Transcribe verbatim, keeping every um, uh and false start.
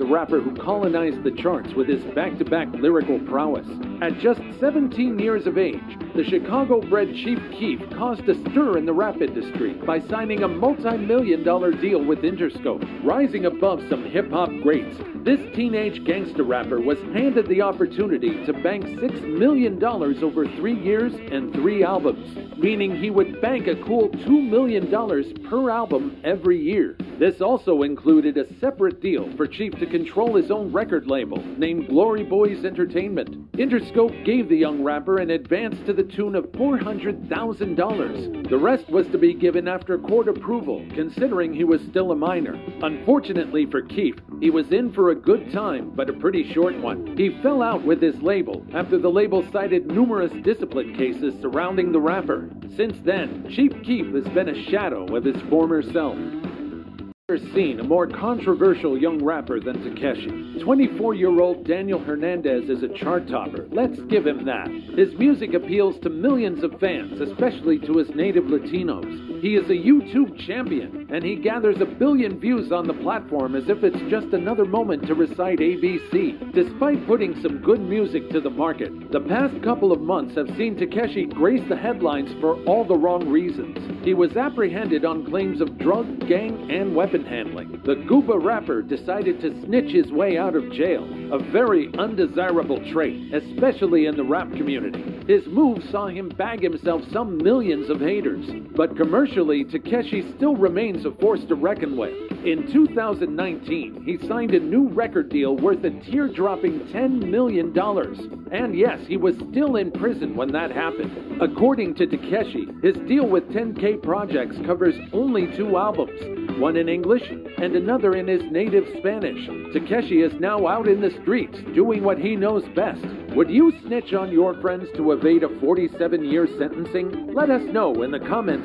the rapper who colonized the charts with his back-to-back lyrical prowess. At just seventeen years of age, the Chicago-bred Chief Keef caused a stir in the rap industry by signing a multi-million dollar deal with Interscope. Rising above some hip-hop greats, this teenage gangster rapper was handed the opportunity to bank six million dollars over three years and three albums, meaning he would bank a cool two million dollars per album every year. This also included a separate deal for Chief to control his own record label, named Glory Boys Entertainment. Interscope gave the young rapper an advance to the tune of four hundred thousand dollars. The rest was to be given after court approval, considering he was still a minor. Unfortunately for Keef, he was in for a good time, but a pretty short one. He fell out with his label after the label cited numerous discipline cases surrounding the rapper. Since then, Chief Keef has been a shadow of his former self. Seen a more controversial young rapper than Takeshi. twenty-four-year-old Daniel Hernandez is a chart-topper, let's give him that. His music appeals to millions of fans, especially to his native Latinos. He is a YouTube champion, and he gathers a billion views on the platform as if it's just another moment to recite A B C. Despite putting some good music to the market, the past couple of months have seen Takeshi grace the headlines for all the wrong reasons. He was apprehended on claims of drug, gang, and weapons handling. The Gooba rapper decided to snitch his way out of jail, a very undesirable trait, especially in the rap community. His move saw him bag himself some millions of haters, but commercially, Takeshi still remains a force to reckon with. In two thousand nineteen, he signed a new record deal worth a tear-dropping ten million dollars. And yes, he was still in prison when that happened. According to Takeshi, his deal with ten K Projects covers only two albums, one in English and another in his native Spanish. Takeshi is now out in the streets doing what he knows best. Would you snitch on your friends to evade a forty-seven-year sentencing? Let us know in the comments.